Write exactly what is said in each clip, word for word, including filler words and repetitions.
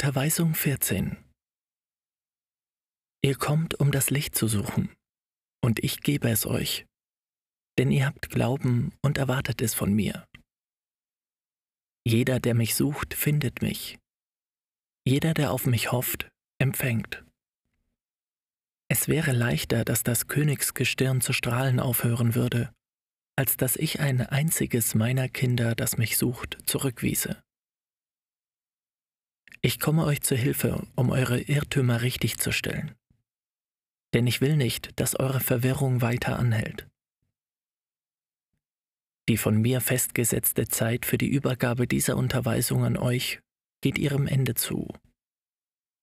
Unterweisung vierzehn. Ihr kommt, um das Licht zu suchen, und ich gebe es euch, denn ihr habt Glauben und erwartet es von mir. Jeder, der mich sucht, findet mich. Jeder, der auf mich hofft, empfängt. Es wäre leichter, dass das Königsgestirn zu strahlen aufhören würde, als dass ich ein einziges meiner Kinder, das mich sucht, zurückwiese. Ich komme euch zur Hilfe, um eure Irrtümer richtigzustellen. Denn ich will nicht, dass eure Verwirrung weiter anhält. Die von mir festgesetzte Zeit für die Übergabe dieser Unterweisung an euch geht ihrem Ende zu.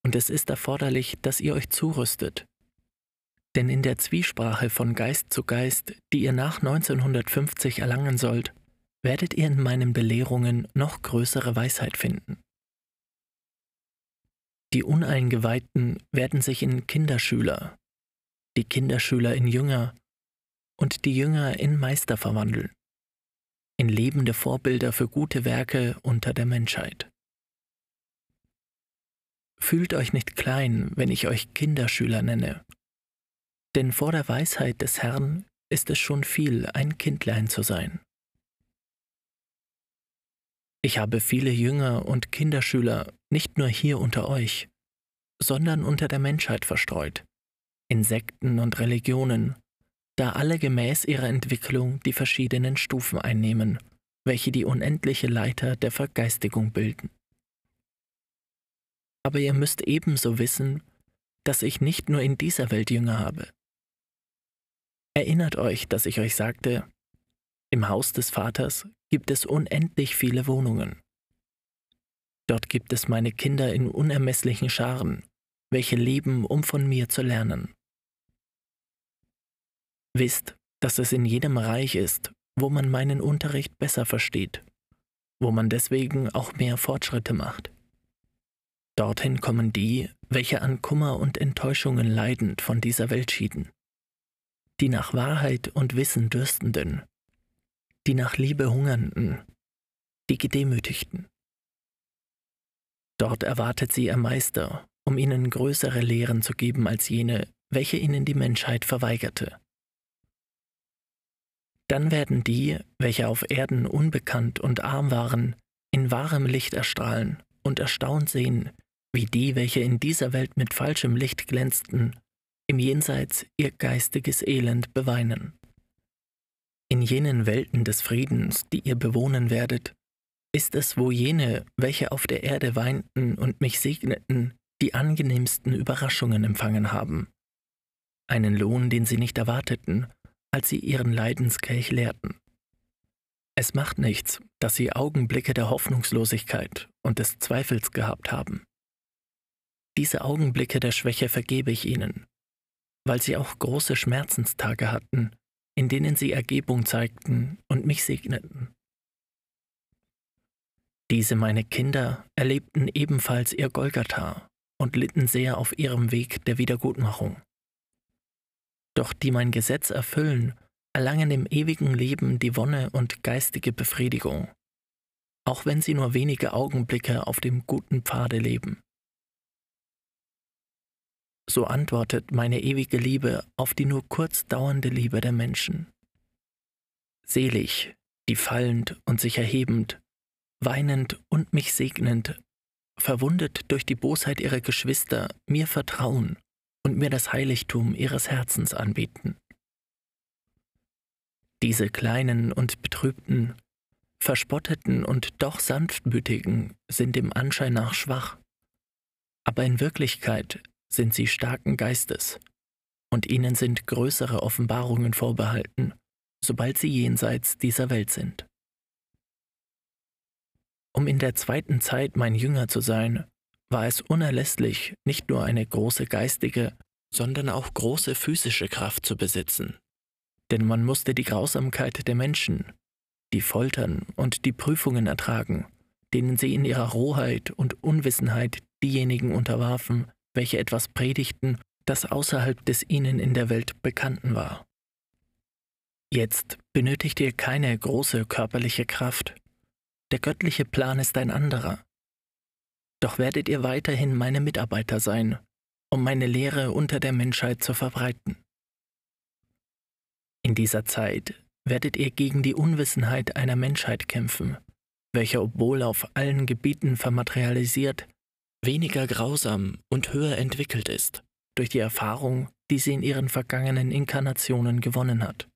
Und es ist erforderlich, dass ihr euch zurüstet. Denn in der Zwiesprache von Geist zu Geist, die ihr nach neunzehnhundertfünfzig erlangen sollt, werdet ihr in meinen Belehrungen noch größere Weisheit finden. Die Uneingeweihten werden sich in Kinderschüler, die Kinderschüler in Jünger und die Jünger in Meister verwandeln, in lebende Vorbilder für gute Werke unter der Menschheit. Fühlt euch nicht klein, wenn ich euch Kinderschüler nenne, denn vor der Weisheit des Herrn ist es schon viel, ein Kindlein zu sein. Ich habe viele Jünger und Kinderschüler nicht nur hier unter euch, sondern unter der Menschheit verstreut, in Sekten und Religionen, da alle gemäß ihrer Entwicklung die verschiedenen Stufen einnehmen, welche die unendliche Leiter der Vergeistigung bilden. Aber ihr müsst ebenso wissen, dass ich nicht nur in dieser Welt Jünger habe. Erinnert euch, dass ich euch sagte, im Haus des Vaters gibt es unendlich viele Wohnungen. Dort gibt es meine Kinder in unermesslichen Scharen, welche leben, um von mir zu lernen. Wisst, dass es in jedem Reich ist, wo man meinen Unterricht besser versteht, wo man deswegen auch mehr Fortschritte macht. Dorthin kommen die, welche an Kummer und Enttäuschungen leidend von dieser Welt schieden, die nach Wahrheit und Wissen dürstenden, die nach Liebe hungernden, die Gedemütigten. Dort erwartet sie ihr Meister, um ihnen größere Lehren zu geben als jene, welche ihnen die Menschheit verweigerte. Dann werden die, welche auf Erden unbekannt und arm waren, in wahrem Licht erstrahlen und erstaunt sehen, wie die, welche in dieser Welt mit falschem Licht glänzten, im Jenseits ihr geistiges Elend beweinen. In jenen Welten des Friedens, die ihr bewohnen werdet, ist es, wo jene, welche auf der Erde weinten und mich segneten, die angenehmsten Überraschungen empfangen haben. Einen Lohn, den sie nicht erwarteten, als sie ihren Leidenskelch leerten. Es macht nichts, dass sie Augenblicke der Hoffnungslosigkeit und des Zweifels gehabt haben. Diese Augenblicke der Schwäche vergebe ich ihnen, weil sie auch große Schmerzenstage hatten, in denen sie Ergebung zeigten und mich segneten. Diese meine Kinder erlebten ebenfalls ihr Golgatha und litten sehr auf ihrem Weg der Wiedergutmachung. Doch die mein Gesetz erfüllen, erlangen im ewigen Leben die Wonne und geistige Befriedigung, auch wenn sie nur wenige Augenblicke auf dem guten Pfade leben. So antwortet meine ewige Liebe auf die nur kurz dauernde Liebe der Menschen. Selig, die fallend und sich erhebend, weinend und mich segnend, verwundet durch die Bosheit ihrer Geschwister, mir vertrauen und mir das Heiligtum ihres Herzens anbieten. Diese kleinen und betrübten, verspotteten und doch sanftmütigen sind dem Anschein nach schwach, aber in Wirklichkeit sind sie starken Geistes, und ihnen sind größere Offenbarungen vorbehalten, sobald sie jenseits dieser Welt sind. Um in der zweiten Zeit mein Jünger zu sein, war es unerlässlich, nicht nur eine große geistige, sondern auch große physische Kraft zu besitzen, denn man musste die Grausamkeit der Menschen, die Foltern und die Prüfungen ertragen, denen sie in ihrer Rohheit und Unwissenheit diejenigen unterwarfen, welche etwas predigten, das außerhalb des ihnen in der Welt Bekannten war. Jetzt benötigt ihr keine große körperliche Kraft. Der göttliche Plan ist ein anderer. Doch werdet ihr weiterhin meine Mitarbeiter sein, um meine Lehre unter der Menschheit zu verbreiten. In dieser Zeit werdet ihr gegen die Unwissenheit einer Menschheit kämpfen, welche, obwohl auf allen Gebieten vermaterialisiert, weniger grausam und höher entwickelt ist, durch die Erfahrung, die sie in ihren vergangenen Inkarnationen gewonnen hat.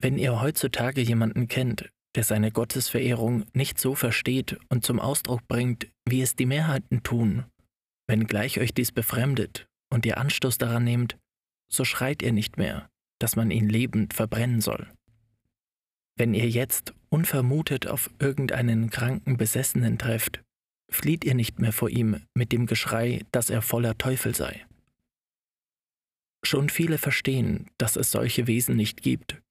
Wenn ihr heutzutage jemanden kennt, der seine Gottesverehrung nicht so versteht und zum Ausdruck bringt, wie es die Mehrheiten tun, wenngleich euch dies befremdet und ihr Anstoß daran nehmt, so schreit ihr nicht mehr, dass man ihn lebend verbrennen soll. Wenn ihr jetzt unvermutet auf irgendeinen kranken Besessenen trefft, flieht ihr nicht mehr vor ihm mit dem Geschrei, dass er voller Teufel sei. Schon viele verstehen, dass es solche Wesen nicht gibt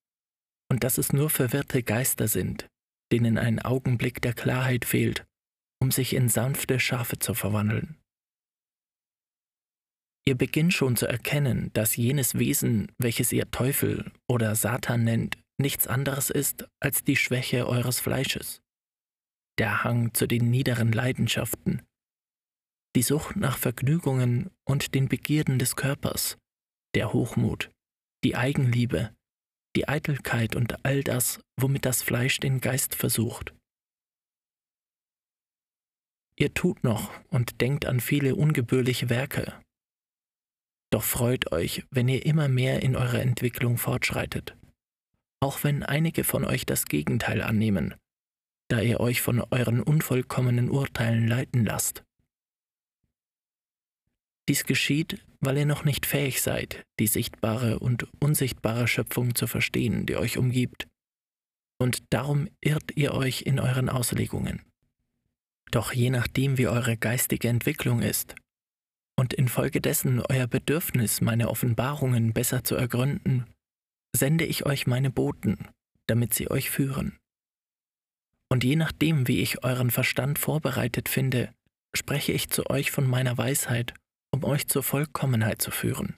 und dass es nur verwirrte Geister sind, denen ein Augenblick der Klarheit fehlt, um sich in sanfte Schafe zu verwandeln. Ihr beginnt schon zu erkennen, dass jenes Wesen, welches ihr Teufel oder Satan nennt, nichts anderes ist als die Schwäche eures Fleisches, der Hang zu den niederen Leidenschaften, die Sucht nach Vergnügungen und den Begierden des Körpers, der Hochmut, die Eigenliebe, die Eitelkeit und all das, womit das Fleisch den Geist versucht. Ihr tut noch und denkt an viele ungebührliche Werke, doch freut euch, wenn ihr immer mehr in eurer Entwicklung fortschreitet, auch wenn einige von euch das Gegenteil annehmen, da ihr euch von euren unvollkommenen Urteilen leiten lasst. Dies geschieht, weil ihr noch nicht fähig seid, die sichtbare und unsichtbare Schöpfung zu verstehen, die euch umgibt, und darum irrt ihr euch in euren Auslegungen. Doch je nachdem, wie eure geistige Entwicklung ist, und infolgedessen euer Bedürfnis, meine Offenbarungen besser zu ergründen, sende ich euch meine Boten, damit sie euch führen. Und je nachdem, wie ich euren Verstand vorbereitet finde, spreche ich zu euch von meiner Weisheit, um euch zur Vollkommenheit zu führen.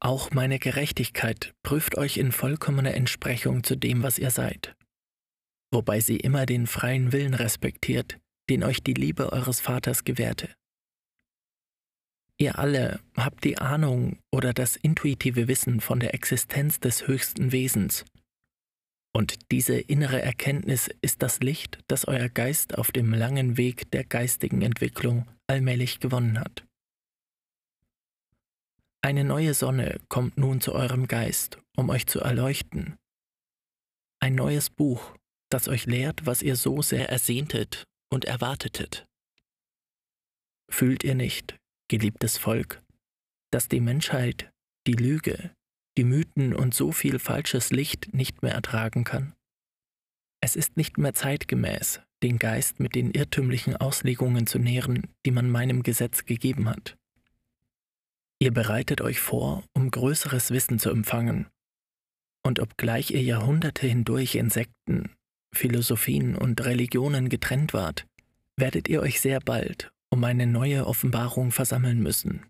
Auch meine Gerechtigkeit prüft euch in vollkommener Entsprechung zu dem, was ihr seid, wobei sie immer den freien Willen respektiert, den euch die Liebe eures Vaters gewährte. Ihr alle habt die Ahnung oder das intuitive Wissen von der Existenz des höchsten Wesens, und diese innere Erkenntnis ist das Licht, das euer Geist auf dem langen Weg der geistigen Entwicklung allmählich gewonnen hat. Eine neue Sonne kommt nun zu eurem Geist, um euch zu erleuchten. Ein neues Buch, das euch lehrt, was ihr so sehr ersehntet und erwartetet. Fühlt ihr nicht, geliebtes Volk, dass die Menschheit, die Lüge, die Mythen und so viel falsches Licht nicht mehr ertragen kann? Es ist nicht mehr zeitgemäß, den Geist mit den irrtümlichen Auslegungen zu nähren, die man meinem Gesetz gegeben hat. Ihr bereitet euch vor, um größeres Wissen zu empfangen. Und obgleich ihr Jahrhunderte hindurch in Sekten, Philosophien und Religionen getrennt wart, werdet ihr euch sehr bald um eine neue Offenbarung versammeln müssen,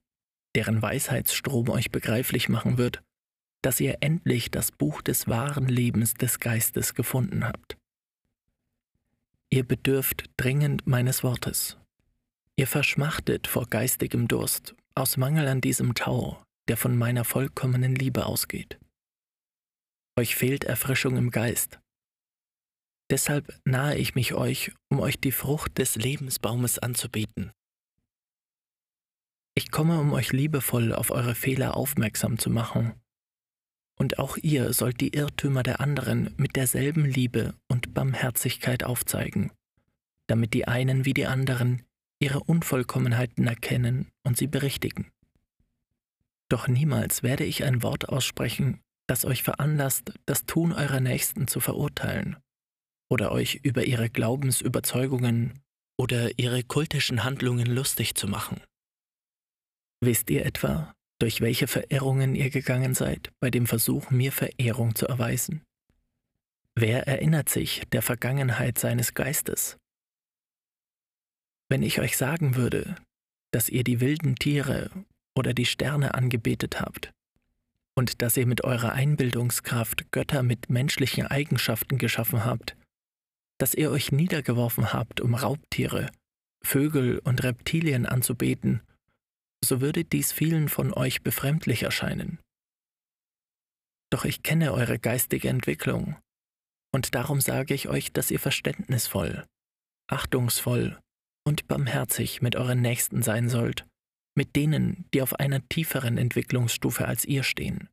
deren Weisheitsstrom euch begreiflich machen wird, dass ihr endlich das Buch des wahren Lebens des Geistes gefunden habt. Ihr bedürft dringend meines Wortes. Ihr verschmachtet vor geistigem Durst, aus Mangel an diesem Tau, der von meiner vollkommenen Liebe ausgeht. Euch fehlt Erfrischung im Geist. Deshalb nahe ich mich euch, um euch die Frucht des Lebensbaumes anzubieten. Ich komme, um euch liebevoll auf eure Fehler aufmerksam zu machen. Und auch ihr sollt die Irrtümer der anderen mit derselben Liebe und Barmherzigkeit aufzeigen, damit die einen wie die anderen ihre Unvollkommenheiten erkennen und sie berichtigen. Doch niemals werde ich ein Wort aussprechen, das euch veranlasst, das Tun eurer Nächsten zu verurteilen oder euch über ihre Glaubensüberzeugungen oder ihre kultischen Handlungen lustig zu machen. Wisst ihr etwa, durch welche Verirrungen ihr gegangen seid, bei dem Versuch, mir Verehrung zu erweisen? Wer erinnert sich der Vergangenheit seines Geistes? Wenn ich euch sagen würde, dass ihr die wilden Tiere oder die Sterne angebetet habt und dass ihr mit eurer Einbildungskraft Götter mit menschlichen Eigenschaften geschaffen habt, dass ihr euch niedergeworfen habt, um Raubtiere, Vögel und Reptilien anzubeten, so würde dies vielen von euch befremdlich erscheinen. Doch ich kenne eure geistige Entwicklung, und darum sage ich euch, dass ihr verständnisvoll, achtungsvoll und barmherzig mit euren Nächsten sein sollt, mit denen, die auf einer tieferen Entwicklungsstufe als ihr stehen.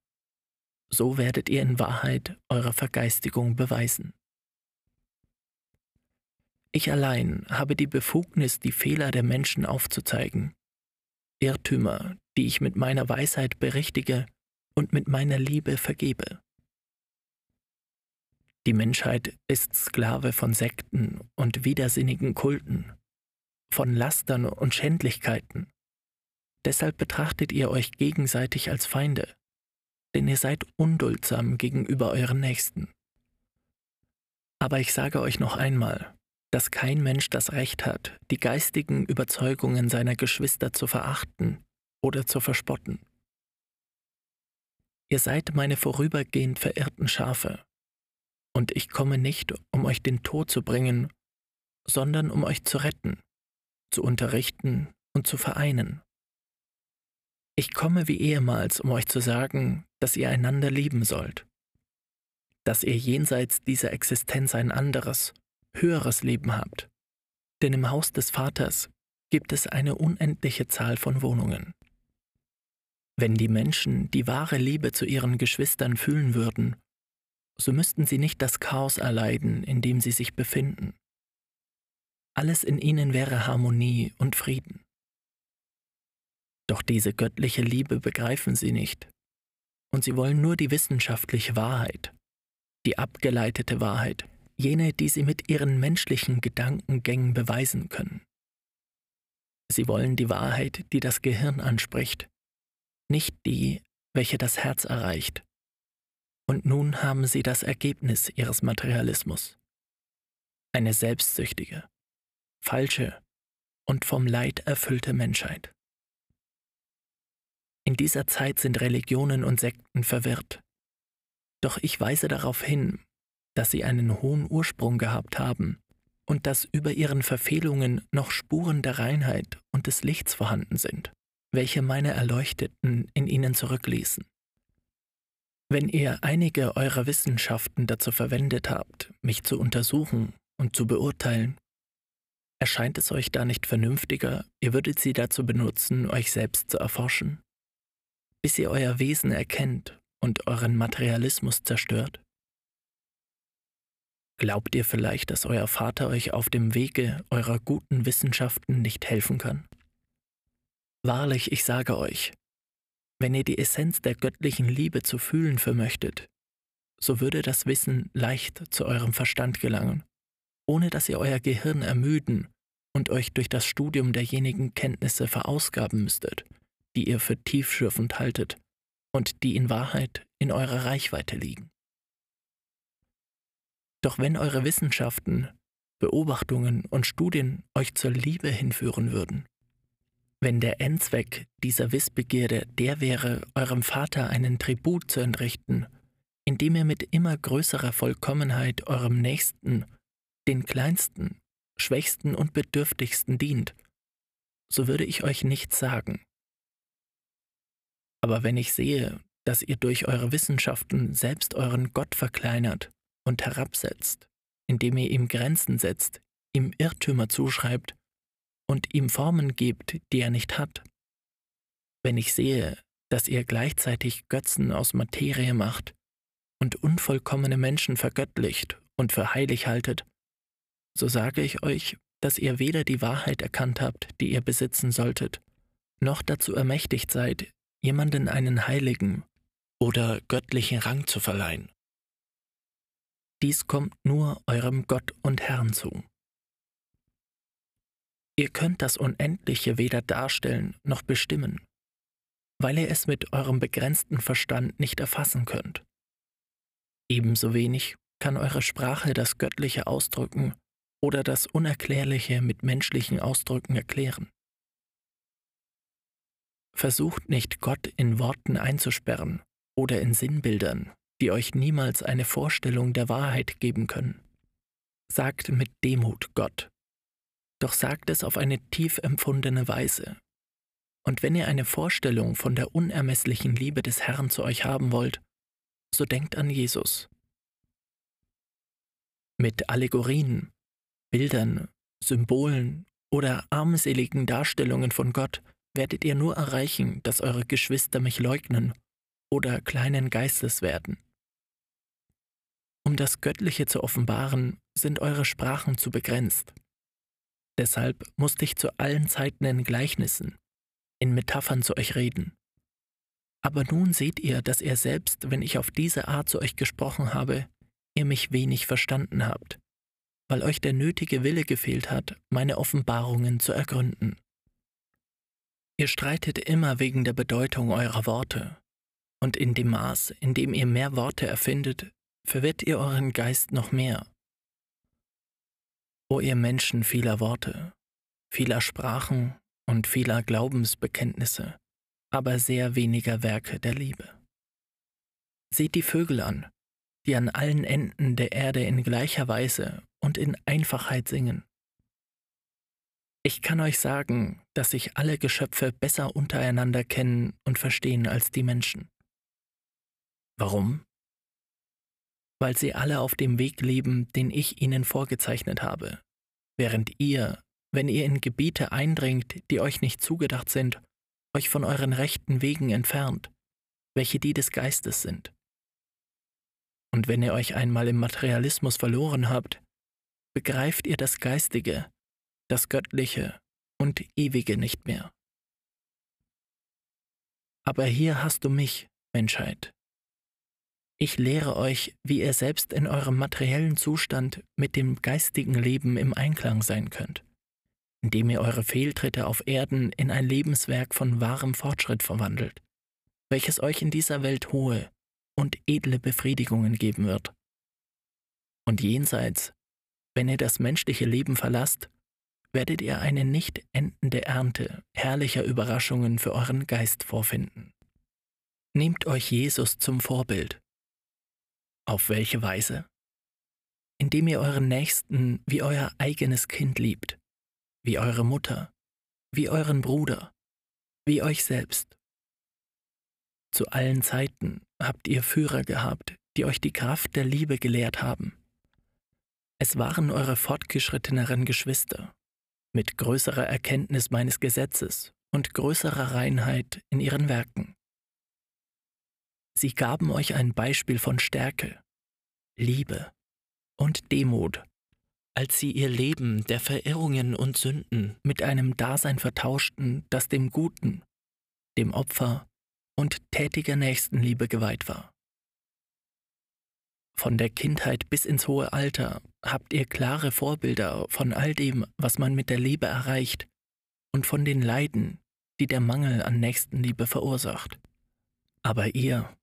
So werdet ihr in Wahrheit eure Vergeistigung beweisen. Ich allein habe die Befugnis, die Fehler der Menschen aufzuzeigen, Irrtümer, die ich mit meiner Weisheit berichtige und mit meiner Liebe vergebe. Die Menschheit ist Sklave von Sekten und widersinnigen Kulten, von Lastern und Schändlichkeiten. Deshalb betrachtet ihr euch gegenseitig als Feinde, denn ihr seid unduldsam gegenüber euren Nächsten. Aber ich sage euch noch einmal, dass kein Mensch das Recht hat, die geistigen Überzeugungen seiner Geschwister zu verachten oder zu verspotten. Ihr seid meine vorübergehend verirrten Schafe, und ich komme nicht, um euch den Tod zu bringen, sondern um euch zu retten, zu unterrichten und zu vereinen. Ich komme wie ehemals, um euch zu sagen, dass ihr einander lieben sollt, dass ihr jenseits dieser Existenz ein anderes, höheres Leben habt, denn im Haus des Vaters gibt es eine unendliche Zahl von Wohnungen. Wenn die Menschen die wahre Liebe zu ihren Geschwistern fühlen würden, so müssten sie nicht das Chaos erleiden, in dem sie sich befinden. Alles in ihnen wäre Harmonie und Frieden. Doch diese göttliche Liebe begreifen sie nicht, und sie wollen nur die wissenschaftliche Wahrheit, die abgeleitete Wahrheit, jene, die sie mit ihren menschlichen Gedankengängen beweisen können. Sie wollen die Wahrheit, die das Gehirn anspricht, nicht die, welche das Herz erreicht. Und nun haben sie das Ergebnis ihres Materialismus. Eine selbstsüchtige, falsche und vom Leid erfüllte Menschheit. In dieser Zeit sind Religionen und Sekten verwirrt. Doch ich weise darauf hin, dass sie einen hohen Ursprung gehabt haben und dass über ihren Verfehlungen noch Spuren der Reinheit und des Lichts vorhanden sind, welche meine Erleuchteten in ihnen zurückließen. Wenn ihr einige eurer Wissenschaften dazu verwendet habt, mich zu untersuchen und zu beurteilen, erscheint es euch da nicht vernünftiger, ihr würdet sie dazu benutzen, euch selbst zu erforschen, bis ihr euer Wesen erkennt und euren Materialismus zerstört? Glaubt ihr vielleicht, dass euer Vater euch auf dem Wege eurer guten Wissenschaften nicht helfen kann? Wahrlich, ich sage euch, wenn ihr die Essenz der göttlichen Liebe zu fühlen vermöchtet, so würde das Wissen leicht zu eurem Verstand gelangen, ohne dass ihr euer Gehirn ermüden und euch durch das Studium derjenigen Kenntnisse verausgaben müsstet, die ihr für tiefschürfend haltet und die in Wahrheit in eurer Reichweite liegen. Doch wenn eure Wissenschaften, Beobachtungen und Studien euch zur Liebe hinführen würden, wenn der Endzweck dieser Wissbegierde der wäre, eurem Vater einen Tribut zu entrichten, indem ihr mit immer größerer Vollkommenheit eurem Nächsten, den Kleinsten, Schwächsten und Bedürftigsten dient, so würde ich euch nichts sagen. Aber wenn ich sehe, dass ihr durch eure Wissenschaften selbst euren Gott verkleinert und herabsetzt, indem ihr ihm Grenzen setzt, ihm Irrtümer zuschreibt und ihm Formen gebt, die er nicht hat. Wenn ich sehe, dass ihr gleichzeitig Götzen aus Materie macht und unvollkommene Menschen vergöttlicht und für heilig haltet, so sage ich euch, dass ihr weder die Wahrheit erkannt habt, die ihr besitzen solltet, noch dazu ermächtigt seid, jemanden einen heiligen oder göttlichen Rang zu verleihen. Dies kommt nur eurem Gott und Herrn zu. Ihr könnt das Unendliche weder darstellen noch bestimmen, weil ihr es mit eurem begrenzten Verstand nicht erfassen könnt. Ebenso wenig kann eure Sprache das Göttliche ausdrücken oder das Unerklärliche mit menschlichen Ausdrücken erklären. Versucht nicht, Gott in Worten einzusperren oder in Sinnbildern, die euch niemals eine Vorstellung der Wahrheit geben können. Sagt mit Demut Gott: doch sagt es auf eine tief empfundene Weise. Und wenn ihr eine Vorstellung von der unermesslichen Liebe des Herrn zu euch haben wollt, so denkt an Jesus. Mit Allegorien, Bildern, Symbolen oder armseligen Darstellungen von Gott werdet ihr nur erreichen, dass eure Geschwister mich leugnen oder kleinen Geistes werden. Um das Göttliche zu offenbaren, sind eure Sprachen zu begrenzt. Deshalb musste ich zu allen Zeiten in Gleichnissen, in Metaphern zu euch reden. Aber nun seht ihr, dass ihr selbst, wenn ich auf diese Art zu euch gesprochen habe, ihr mich wenig verstanden habt, weil euch der nötige Wille gefehlt hat, meine Offenbarungen zu ergründen. Ihr streitet immer wegen der Bedeutung eurer Worte, und in dem Maß, in dem ihr mehr Worte erfindet, verwirrt ihr euren Geist noch mehr. O ihr Menschen vieler Worte, vieler Sprachen und vieler Glaubensbekenntnisse, aber sehr weniger Werke der Liebe. Seht die Vögel an, die an allen Enden der Erde in gleicher Weise und in Einfachheit singen. Ich kann euch sagen, dass sich alle Geschöpfe besser untereinander kennen und verstehen als die Menschen. Warum? Weil sie alle auf dem Weg leben, den ich ihnen vorgezeichnet habe, während ihr, wenn ihr in Gebiete eindringt, die euch nicht zugedacht sind, euch von euren rechten Wegen entfernt, welche die des Geistes sind. Und wenn ihr euch einmal im Materialismus verloren habt, begreift ihr das Geistige, das Göttliche und Ewige nicht mehr. Aber hier hast du mich, Menschheit. Ich lehre euch, wie ihr selbst in eurem materiellen Zustand mit dem geistigen Leben im Einklang sein könnt, indem ihr eure Fehltritte auf Erden in ein Lebenswerk von wahrem Fortschritt verwandelt, welches euch in dieser Welt hohe und edle Befriedigungen geben wird. Und jenseits, wenn ihr das menschliche Leben verlasst, werdet ihr eine nicht endende Ernte herrlicher Überraschungen für euren Geist vorfinden. Nehmt euch Jesus zum Vorbild. Auf welche Weise? Indem ihr euren Nächsten wie euer eigenes Kind liebt, wie eure Mutter, wie euren Bruder, wie euch selbst. Zu allen Zeiten habt ihr Führer gehabt, die euch die Kraft der Liebe gelehrt haben. Es waren eure fortgeschritteneren Geschwister, mit größerer Erkenntnis meines Gesetzes und größerer Reinheit in ihren Werken. Sie gaben euch ein Beispiel von Stärke, Liebe und Demut, als sie ihr Leben der Verirrungen und Sünden mit einem Dasein vertauschten, das dem Guten, dem Opfer und tätiger Nächstenliebe geweiht war. Von der Kindheit bis ins hohe Alter habt ihr klare Vorbilder von all dem, was man mit der Liebe erreicht, und von den Leiden, die der Mangel an Nächstenliebe verursacht. Aber ihr,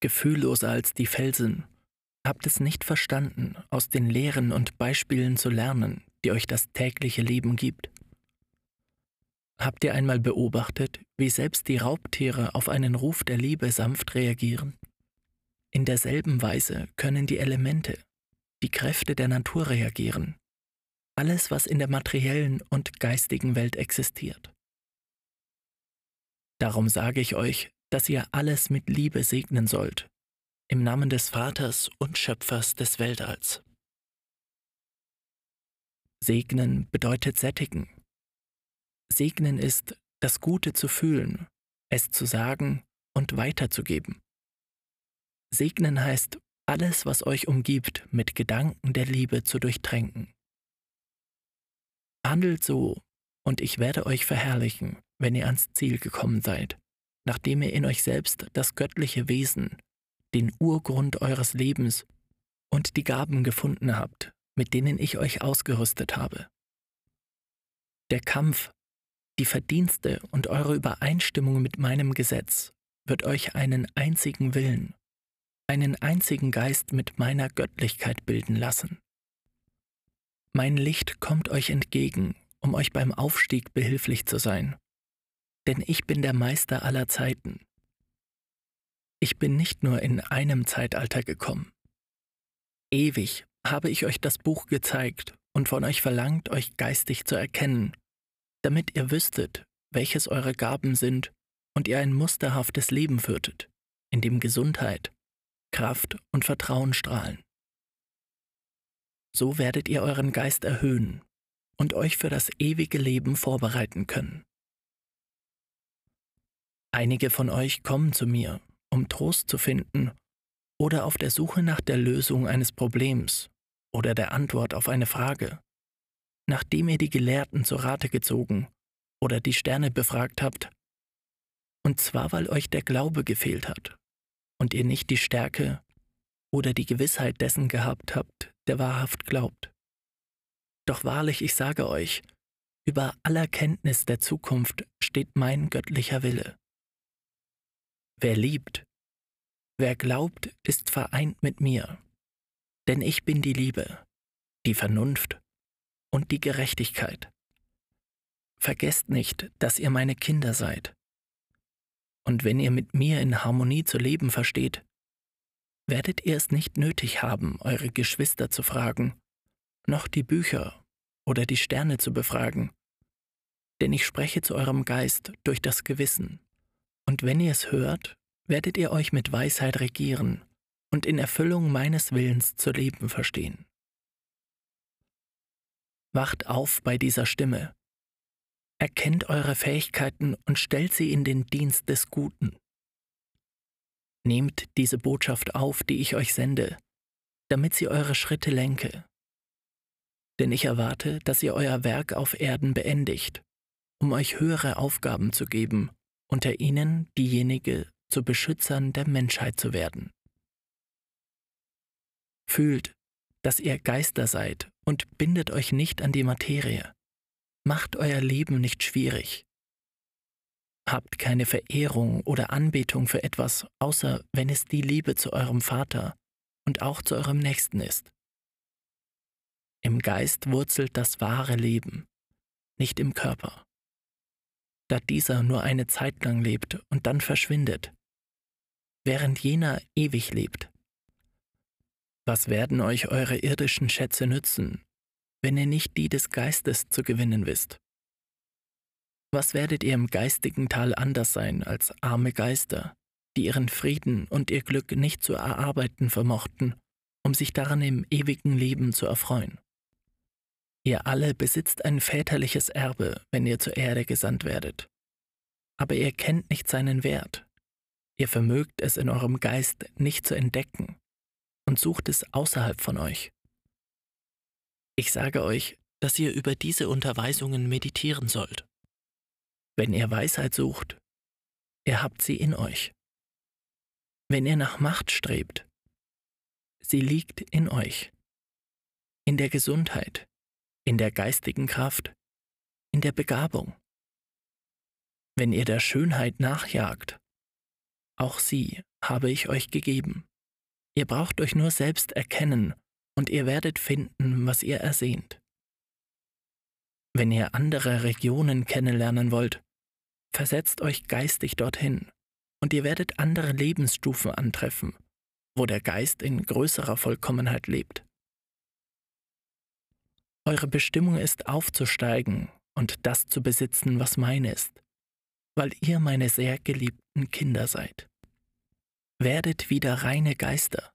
gefühlloser als die Felsen, habt es nicht verstanden, aus den Lehren und Beispielen zu lernen, die euch das tägliche Leben gibt. Habt ihr einmal beobachtet, wie selbst die Raubtiere auf einen Ruf der Liebe sanft reagieren? In derselben Weise können die Elemente, die Kräfte der Natur reagieren, alles, was in der materiellen und geistigen Welt existiert. Darum sage ich euch, dass ihr alles mit Liebe segnen sollt, im Namen des Vaters und Schöpfers des Weltalls. Segnen bedeutet sättigen. Segnen ist, das Gute zu fühlen, es zu sagen und weiterzugeben. Segnen heißt, alles, was euch umgibt, mit Gedanken der Liebe zu durchtränken. Handelt so, und ich werde euch verherrlichen, wenn ihr ans Ziel gekommen seid, nachdem ihr in euch selbst das göttliche Wesen, den Urgrund eures Lebens und die Gaben gefunden habt, mit denen ich euch ausgerüstet habe. Der Kampf, die Verdienste und eure Übereinstimmung mit meinem Gesetz wird euch einen einzigen Willen, einen einzigen Geist mit meiner Göttlichkeit bilden lassen. Mein Licht kommt euch entgegen, um euch beim Aufstieg behilflich zu sein, denn ich bin der Meister aller Zeiten. Ich bin nicht nur in einem Zeitalter gekommen. Ewig habe ich euch das Buch gezeigt und von euch verlangt, euch geistig zu erkennen, damit ihr wüsstet, welches eure Gaben sind und ihr ein musterhaftes Leben führtet, in dem Gesundheit, Kraft und Vertrauen strahlen. So werdet ihr euren Geist erhöhen und euch für das ewige Leben vorbereiten können. Einige von euch kommen zu mir, um Trost zu finden oder auf der Suche nach der Lösung eines Problems oder der Antwort auf eine Frage, nachdem ihr die Gelehrten zu Rate gezogen oder die Sterne befragt habt, und zwar weil euch der Glaube gefehlt hat und ihr nicht die Stärke oder die Gewissheit dessen gehabt habt, der wahrhaft glaubt. Doch wahrlich, ich sage euch, über aller Kenntnis der Zukunft steht mein göttlicher Wille. Wer liebt, wer glaubt, ist vereint mit mir, denn ich bin die Liebe, die Vernunft und die Gerechtigkeit. Vergesst nicht, dass ihr meine Kinder seid. Und wenn ihr mit mir in Harmonie zu leben versteht, werdet ihr es nicht nötig haben, eure Geschwister zu fragen, noch die Bücher oder die Sterne zu befragen. Denn ich spreche zu eurem Geist durch das Gewissen. Und wenn ihr es hört, werdet ihr euch mit Weisheit regieren und in Erfüllung meines Willens zu leben verstehen. Wacht auf bei dieser Stimme. Erkennt eure Fähigkeiten und stellt sie in den Dienst des Guten. Nehmt diese Botschaft auf, die ich euch sende, damit sie eure Schritte lenke. Denn ich erwarte, dass ihr euer Werk auf Erden beendigt, um euch höhere Aufgaben zu geben, unter ihnen diejenige zu Beschützern der Menschheit zu werden. Fühlt, dass ihr Geister seid und bindet euch nicht an die Materie. Macht euer Leben nicht schwierig. Habt keine Verehrung oder Anbetung für etwas, außer wenn es die Liebe zu eurem Vater und auch zu eurem Nächsten ist. Im Geist wurzelt das wahre Leben, nicht im Körper. Da dieser nur eine Zeit lang lebt und dann verschwindet, während jener ewig lebt. Was werden euch eure irdischen Schätze nützen, wenn ihr nicht die des Geistes zu gewinnen wisst? Was werdet ihr im geistigen Tal anders sein als arme Geister, die ihren Frieden und ihr Glück nicht zu erarbeiten vermochten, um sich daran im ewigen Leben zu erfreuen? Ihr alle besitzt ein väterliches Erbe, wenn ihr zur Erde gesandt werdet. Aber ihr kennt nicht seinen Wert. Ihr vermögt es in eurem Geist nicht zu entdecken und sucht es außerhalb von euch. Ich sage euch, dass ihr über diese Unterweisungen meditieren sollt. Wenn ihr Weisheit sucht, ihr habt sie in euch. Wenn ihr nach Macht strebt, sie liegt in euch. In der Gesundheit, in der geistigen Kraft, in der Begabung. Wenn ihr der Schönheit nachjagt, auch sie habe ich euch gegeben. Ihr braucht euch nur selbst erkennen und ihr werdet finden, was ihr ersehnt. Wenn ihr andere Regionen kennenlernen wollt, versetzt euch geistig dorthin und ihr werdet andere Lebensstufen antreffen, wo der Geist in größerer Vollkommenheit lebt. Eure Bestimmung ist aufzusteigen und das zu besitzen, was meine ist, weil ihr meine sehr geliebten Kinder seid. Werdet wieder reine Geister.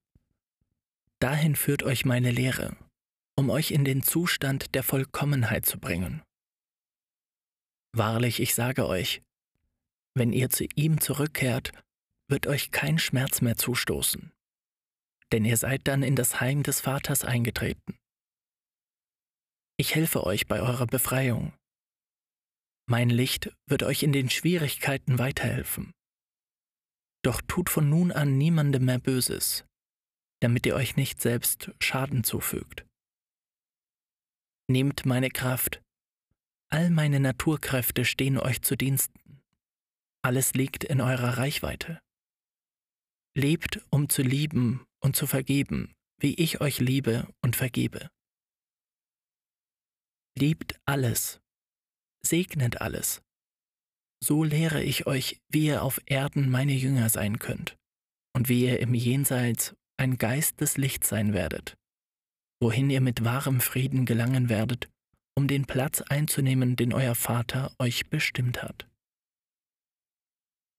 Dahin führt euch meine Lehre, um euch in den Zustand der Vollkommenheit zu bringen. Wahrlich, ich sage euch, wenn ihr zu ihm zurückkehrt, wird euch kein Schmerz mehr zustoßen, denn ihr seid dann in das Heim des Vaters eingetreten. Ich helfe euch bei eurer Befreiung. Mein Licht wird euch in den Schwierigkeiten weiterhelfen. Doch tut von nun an niemandem mehr Böses, damit ihr euch nicht selbst Schaden zufügt. Nehmt meine Kraft. All meine Naturkräfte stehen euch zu Diensten. Alles liegt in eurer Reichweite. Lebt, um zu lieben und zu vergeben, wie ich euch liebe und vergebe. Liebt alles. Segnet alles. So lehre ich euch, wie ihr auf Erden meine Jünger sein könnt und wie ihr im Jenseits ein Geist des Lichts sein werdet, wohin ihr mit wahrem Frieden gelangen werdet, um den Platz einzunehmen, den euer Vater euch bestimmt hat.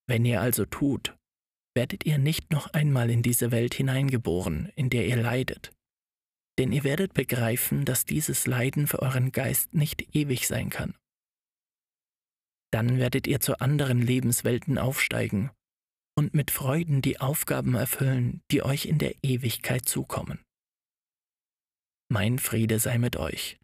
Wenn ihr also tut, werdet ihr nicht noch einmal in diese Welt hineingeboren, in der ihr leidet, denn ihr werdet begreifen, dass dieses Leiden für euren Geist nicht ewig sein kann. Dann werdet ihr zu anderen Lebenswelten aufsteigen und mit Freuden die Aufgaben erfüllen, die euch in der Ewigkeit zukommen. Mein Friede sei mit euch.